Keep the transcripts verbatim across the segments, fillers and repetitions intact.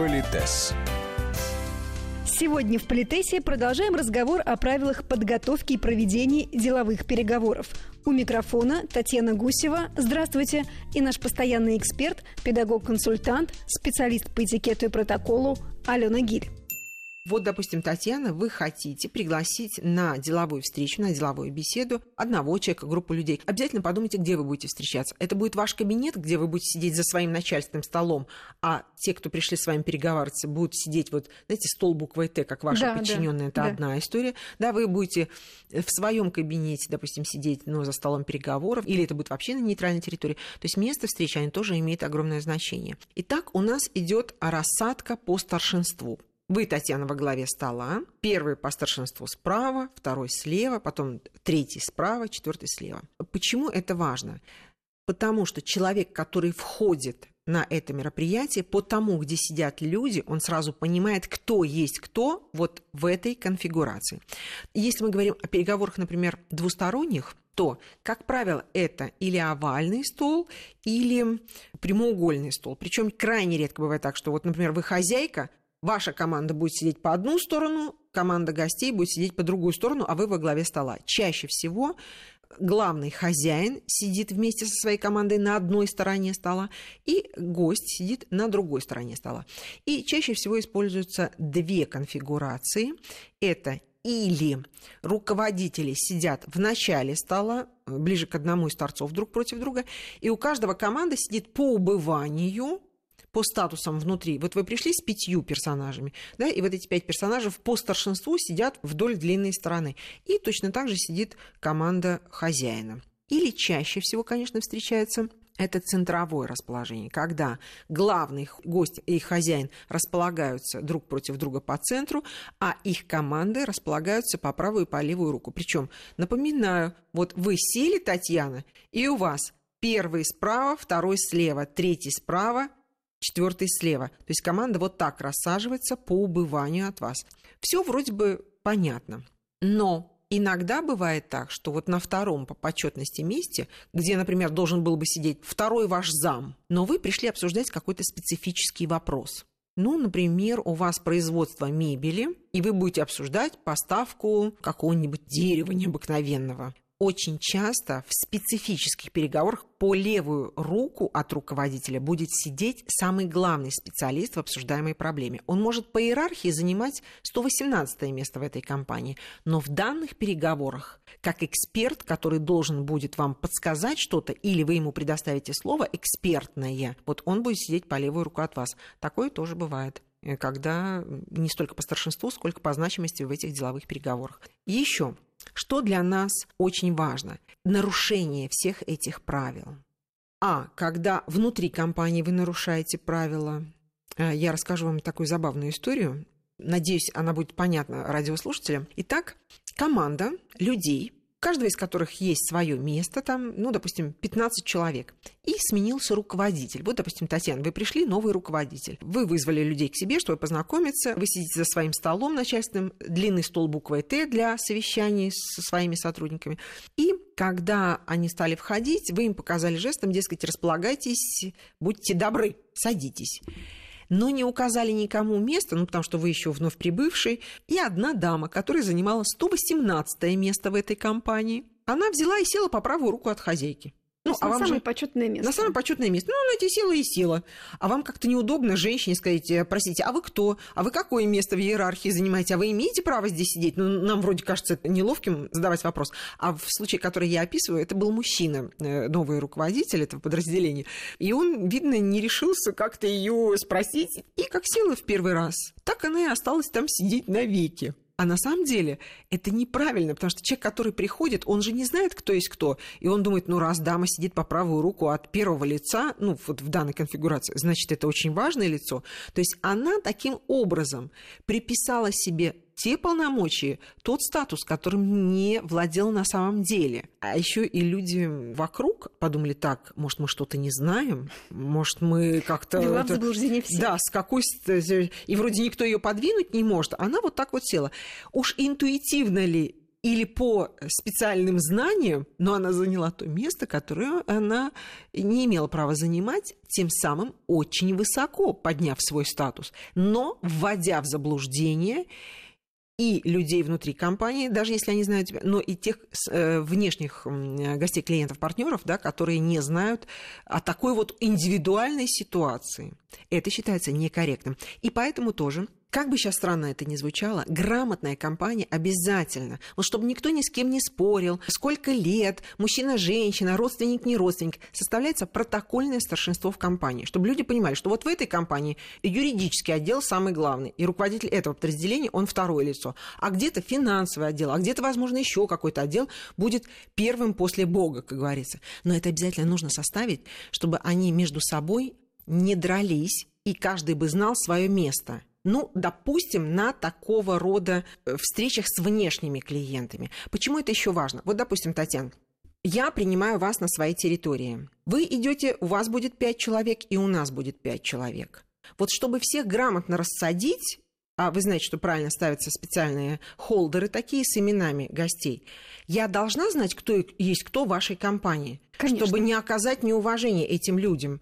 Политесс. Сегодня в Политессе продолжаем разговор о правилах подготовки и проведения деловых переговоров. У микрофона Татьяна Гусева. Здравствуйте. И наш постоянный эксперт, педагог-консультант, специалист по этикету и протоколу Алёна Гиль. Вот, допустим, Татьяна, вы хотите пригласить на деловую встречу, на деловую беседу одного человека, группу людей. Обязательно подумайте, где вы будете встречаться. Это будет ваш кабинет, где вы будете сидеть за своим начальственным столом, а те, кто пришли с вами переговариваться, будут сидеть, вот, знаете, стол буквой Т, как ваши да, подчиненные, да, это да. одна история. Да, вы будете в своем кабинете, допустим, сидеть, но за столом переговоров, или это будет вообще на нейтральной территории. То есть место встречи, они тоже имеют огромное значение. Итак, у нас идет рассадка по старшинству. Вы, Татьяна, во главе стола. Первый по старшинству справа, второй слева, потом третий справа, четвертый слева. Почему это важно? Потому что человек, который входит на это мероприятие, по тому, где сидят люди, он сразу понимает, кто есть кто вот в этой конфигурации. Если мы говорим о переговорах, например, двусторонних, то, как правило, это или овальный стол, или прямоугольный стол. Причем крайне редко бывает так, что, вот, например, вы хозяйка, ваша команда будет сидеть по одну сторону, команда гостей будет сидеть по другую сторону, а вы во главе стола. Чаще всего главный хозяин сидит вместе со своей командой на одной стороне стола, и гость сидит на другой стороне стола. И чаще всего используются две конфигурации. Это или руководители сидят в начале стола, ближе к одному из торцов друг против друга, и у каждого команда сидит по убыванию, по статусам внутри. Вот вы пришли с пятью персонажами, да, и вот эти пять персонажей по старшинству сидят вдоль длинной стороны. И точно так же сидит команда хозяина. Или чаще всего, конечно, встречается это центровое расположение, когда главный гость и хозяин располагаются друг против друга по центру, а их команды располагаются по правую и по левую руку. Причем, напоминаю, вот вы сели, Татьяна, и у вас первый справа, второй слева, третий справа, четвертый слева. То есть команда вот так рассаживается по убыванию от вас. Все вроде бы понятно. Но иногда бывает так, что вот на втором по почетности месте, где, например, должен был бы сидеть второй ваш зам, но вы пришли обсуждать какой-то специфический вопрос. Ну, например, у вас производство мебели, и вы будете обсуждать поставку какого-нибудь дерева необыкновенного. Очень часто в специфических переговорах по левую руку от руководителя будет сидеть самый главный специалист в обсуждаемой проблеме. Он может по иерархии занимать сто восемнадцатое место в этой компании, но в данных переговорах, как эксперт, который должен будет вам подсказать что-то, или вы ему предоставите слово «экспертное», вот он будет сидеть по левую руку от вас. Такое тоже бывает, когда не столько по старшинству, сколько по значимости в этих деловых переговорах. Еще. Что для нас очень важно? Нарушение всех этих правил. А когда внутри компании вы нарушаете правила, я расскажу вам такую забавную историю. Надеюсь, она будет понятна радиослушателям. Итак, команда людей, у каждого из которых есть свое место, там, ну, допустим, пятнадцать человек, и сменился руководитель. Вот, допустим, Татьяна, вы пришли, новый руководитель. Вы вызвали людей к себе, чтобы познакомиться, вы сидите за своим столом начальственным, длинный стол буквой Т для совещаний со своими сотрудниками. И когда они стали входить, вы им показали жестом, дескать, располагайтесь, будьте добры, садитесь. Но не указали никому место, ну, потому что вы еще вновь прибывший. И одна дама, которая занимала сто восемнадцатое место в этой компании, она взяла и села по правую руку от хозяйки. Ну, а на самое же... почетное место. На самое почетное место. Ну, она тебе села и села. А вам как-то неудобно женщине сказать, простите, а вы кто? А вы какое место в иерархии занимаете? А вы имеете право здесь сидеть? Ну, нам вроде кажется неловким задавать вопрос. А в случае, который я описываю, это был мужчина, новый руководитель этого подразделения. И он, видно, не решился как-то ее спросить. И как села в первый раз, так она и осталась там сидеть навеки. А на самом деле это неправильно, потому что человек, который приходит, он же не знает, кто есть кто. И он думает, ну, раз дама сидит по правую руку от первого лица, ну, вот в данной конфигурации, значит, это очень важное лицо. То есть она таким образом приписала себе те полномочия, тот статус, которым не владел на самом деле. А еще и люди вокруг подумали, так, может, мы что-то не знаем, может, мы как-то... Вела в заблуждение всех. Да, с какой... И вроде никто ее подвинуть не может. Она вот так вот села. Уж интуитивно ли или по специальным знаниям, но она заняла то место, которое она не имела права занимать, тем самым очень высоко подняв свой статус, но вводя в заблуждение и людей внутри компании, даже если они знают тебя, но и тех э, внешних гостей, клиентов, партнеров, да, которые не знают о такой вот индивидуальной ситуации. Это считается некорректным. И поэтому тоже, как бы сейчас странно это ни звучало, грамотная компания обязательно. Вот чтобы никто ни с кем не спорил, сколько лет, мужчина, женщина, родственник, не родственник, составляется протокольное старшинство в компании. Чтобы люди понимали, что вот в этой компании юридический отдел самый главный, и руководитель этого подразделения, он второе лицо. А где-то финансовый отдел, а где-то, возможно, еще какой-то отдел будет первым после Бога, как говорится. Но это обязательно нужно составить, чтобы они между собой не дрались, и каждый бы знал свое место. Ну, допустим, на такого рода встречах с внешними клиентами. Почему это еще важно? Вот, допустим, Татьяна, я принимаю вас на своей территории. Вы идете, у вас будет пять человек, и у нас будет пять человек. Вот чтобы всех грамотно рассадить, а вы знаете, что правильно ставятся специальные холдеры такие с именами гостей, я должна знать, кто есть кто в вашей компании, конечно, чтобы не оказать неуважения этим людям.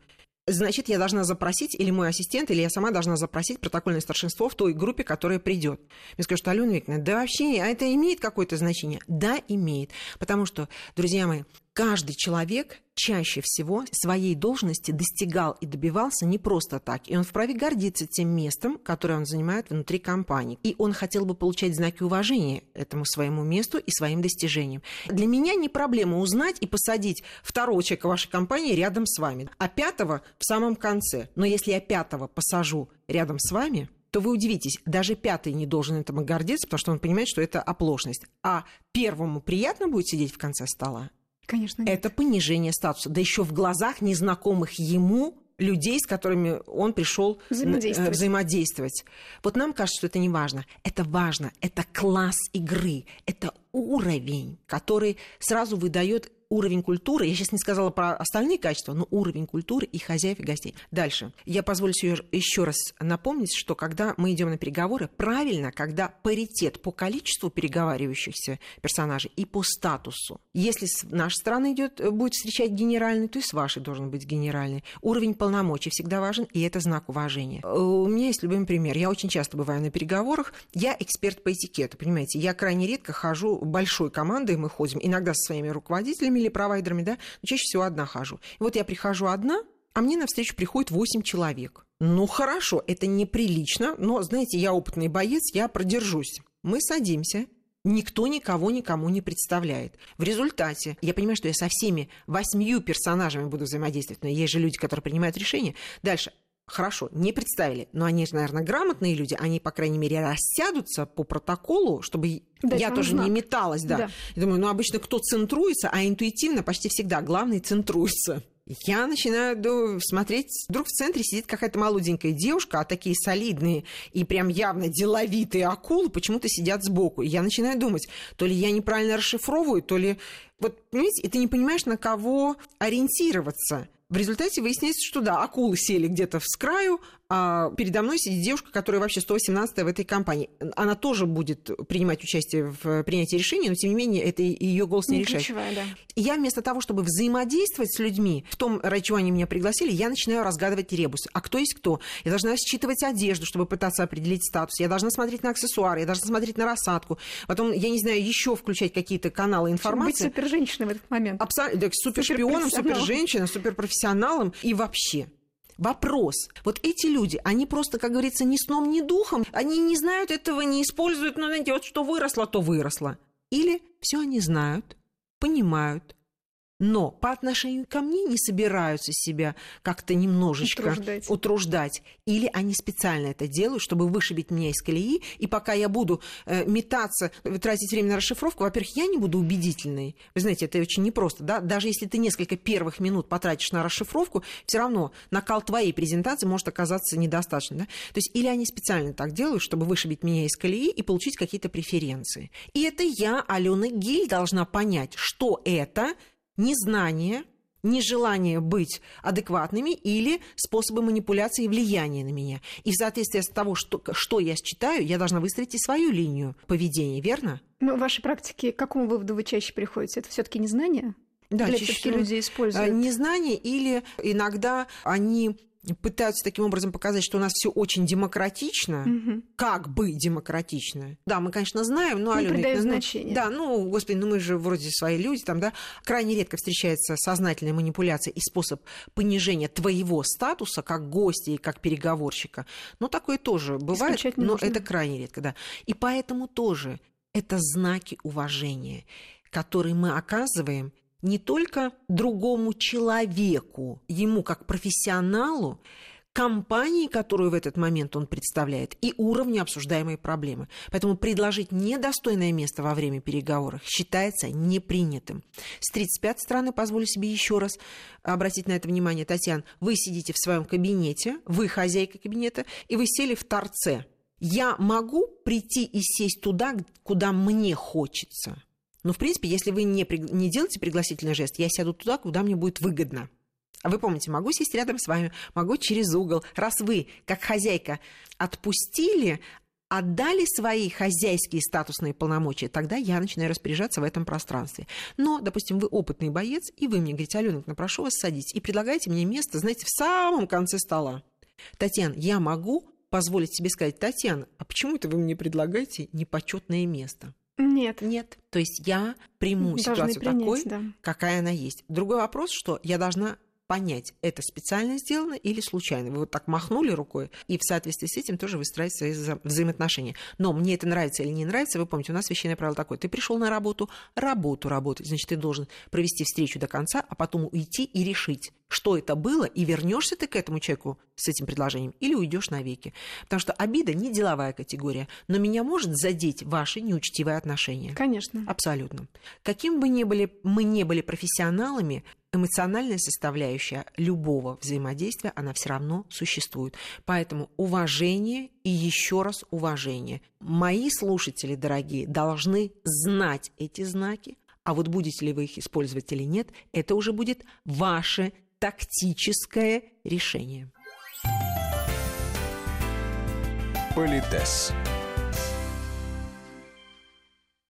Значит, я должна запросить, или мой ассистент, или я сама должна запросить протокольное старшинство в той группе, которая придет. Мне скажут, что Алёна Викторовна, да вообще, а это имеет какое-то значение? Да, имеет. Потому что, друзья мои, каждый человек чаще всего своей должности достигал и добивался не просто так. И он вправе гордиться тем местом, которое он занимает внутри компании. И он хотел бы получать знаки уважения этому своему месту и своим достижениям. Для меня не проблема узнать и посадить второго человека вашей компании рядом с вами, а пятого в самом конце. Но если я пятого посажу рядом с вами, то вы удивитесь, даже пятый не должен этому гордиться, потому что он понимает, что это оплошность. А первому приятно будет сидеть в конце стола? Конечно, нет. Это понижение статуса. Да еще в глазах незнакомых ему людей, с которыми он пришел взаимодействовать. взаимодействовать. Вот нам кажется, что это не важно. Это важно. Это класс игры. Это уровень, который сразу выдает уровень культуры. Я сейчас не сказала про остальные качества, но уровень культуры и хозяев, и гостей. Дальше. Я позволю себе еще раз напомнить, что когда мы идем на переговоры, правильно, когда паритет по количеству переговаривающихся персонажей и по статусу. Если с нашей стороны идет, будет встречать генеральный, то и с вашей должен быть генеральный. Уровень полномочий всегда важен, и это знак уважения. У меня есть любимый пример. Я очень часто бываю на переговорах. Я эксперт по этикету, понимаете. Я крайне редко хожу большой командой, мы ходим иногда со своими руководителями, или провайдерами, да, но чаще всего одна хожу. И вот я прихожу одна, а мне навстречу приходит восемь человек. Ну, хорошо, это неприлично, но, знаете, я опытный боец, я продержусь. Мы садимся, никто никого никому не представляет. В результате я понимаю, что я со всеми восьмью персонажами буду взаимодействовать, но есть же люди, которые принимают решения. Дальше. Хорошо, не представили, но они же, наверное, грамотные люди, они, по крайней мере, рассядутся по протоколу, чтобы дать я тоже знак. Не металась. Да. Да. Я думаю, ну, обычно кто центруется, а интуитивно почти всегда главный центруется. Я начинаю смотреть, вдруг в центре сидит какая-то молоденькая девушка, а такие солидные и прям явно деловитые акулы почему-то сидят сбоку. И я начинаю думать, то ли я неправильно расшифровываю, то ли... Вот, понимаете, и ты не понимаешь, на кого ориентироваться. В результате выясняется, что да, акулы сели где-то с краю, а передо мной сидит девушка, которая вообще сто восемнадцатая в этой компании. Она тоже будет принимать участие в принятии решений, но тем не менее это ее голос не, не решает. Ключевая, да. И я вместо того, чтобы взаимодействовать с людьми, в том, ради чего они меня пригласили, я начинаю разгадывать ребусы. А кто есть кто? Я должна считывать одежду, чтобы пытаться определить статус. Я должна смотреть на аксессуары, я должна смотреть на рассадку. Потом, я не знаю, еще включать какие-то каналы информации. Чтобы быть суперженщиной в этот момент. Абсолютно. Супершпионом, суперженщина, суперпрофессионал. И вообще вопрос. Вот эти люди, они просто, как говорится, ни сном, ни духом. Они не знают этого, не используют. Ну, знаете, вот что выросло, то выросло. Или все они знают, понимают, но по отношению ко мне не собираются себя как-то немножечко утруждать. утруждать. Или они специально это делают, чтобы вышибить меня из колеи. И пока я буду э, метаться, тратить время на расшифровку, во-первых, я не буду убедительной. Вы знаете, это очень непросто. Да? Даже если ты несколько первых минут потратишь на расшифровку, все равно накал твоей презентации может оказаться недостаточным. Да? То есть или они специально так делают, чтобы вышибить меня из колеи и получить какие-то преференции. И это я, Алёна Гиль, должна понять, что это... Незнание, нежелание быть адекватными или способы манипуляции и влияния на меня. И в соответствии с того, что, что я считаю, я должна выстроить и свою линию поведения, верно? Но в вашей практике к какому выводу вы чаще приходите? Это все-таки незнание? Да, или все-таки люди используют? Незнание, или иногда они пытаются таким образом показать, что у нас все очень демократично, угу. как бы демократично. Да, мы, конечно, знаем, но... Не придают значения. Да, ну, господи, ну мы же вроде свои люди, там, да. Крайне редко встречается сознательная манипуляция и способ понижения твоего статуса как гостя и как переговорщика. Но такое тоже бывает, но нужно. Это крайне редко, да. И поэтому тоже это знаки уважения, которые мы оказываем не только другому человеку, ему как профессионалу, компании, которую в этот момент он представляет, и уровню обсуждаемой проблемы. Поэтому предложить недостойное место во время переговоров считается непринятым. С тридцать пятой стороны, позволю себе еще раз обратить на это внимание, Татьяна, вы сидите в своем кабинете, вы хозяйка кабинета, и вы сели в торце. Я могу прийти и сесть туда, куда мне хочется. Но, в принципе, если вы не, при... не делаете пригласительный жест, я сяду туда, куда мне будет выгодно. А вы помните, могу сесть рядом с вами, могу через угол. Раз вы, как хозяйка, отпустили, отдали свои хозяйские статусные полномочия, тогда я начинаю распоряжаться в этом пространстве. Но, допустим, вы опытный боец, и вы мне говорите: Алёнка, прошу вас садить, и предлагаете мне место, знаете, в самом конце стола. Татьяна, я могу позволить себе сказать: Татьяна, а почему это вы мне предлагаете непочетное место? Нет. Нет. То есть я приму должны ситуацию принять, такой, да. какая она есть. Другой вопрос, что я должна понять, это специально сделано или случайно. Вы вот так махнули рукой, и в соответствии с этим тоже выстраивать свои вза- взаимоотношения. Но мне это нравится или не нравится, вы помните, у нас священное правило такое. Ты пришел на работу, работу работать, значит, ты должен провести встречу до конца, а потом уйти и решить, что это было, и вернешься ты к этому человеку с этим предложением или уйдешь навеки. Потому что обида не деловая категория, но меня может задеть ваши неучтивые отношения. Конечно. Абсолютно. Каким бы ни были, мы не были профессионалами, эмоциональная составляющая любого взаимодействия, она все равно существует. Поэтому уважение и еще раз уважение. Мои слушатели, дорогие, должны знать эти знаки, а вот будете ли вы их использовать или нет, это уже будет ваше тактическое решение. Политесс.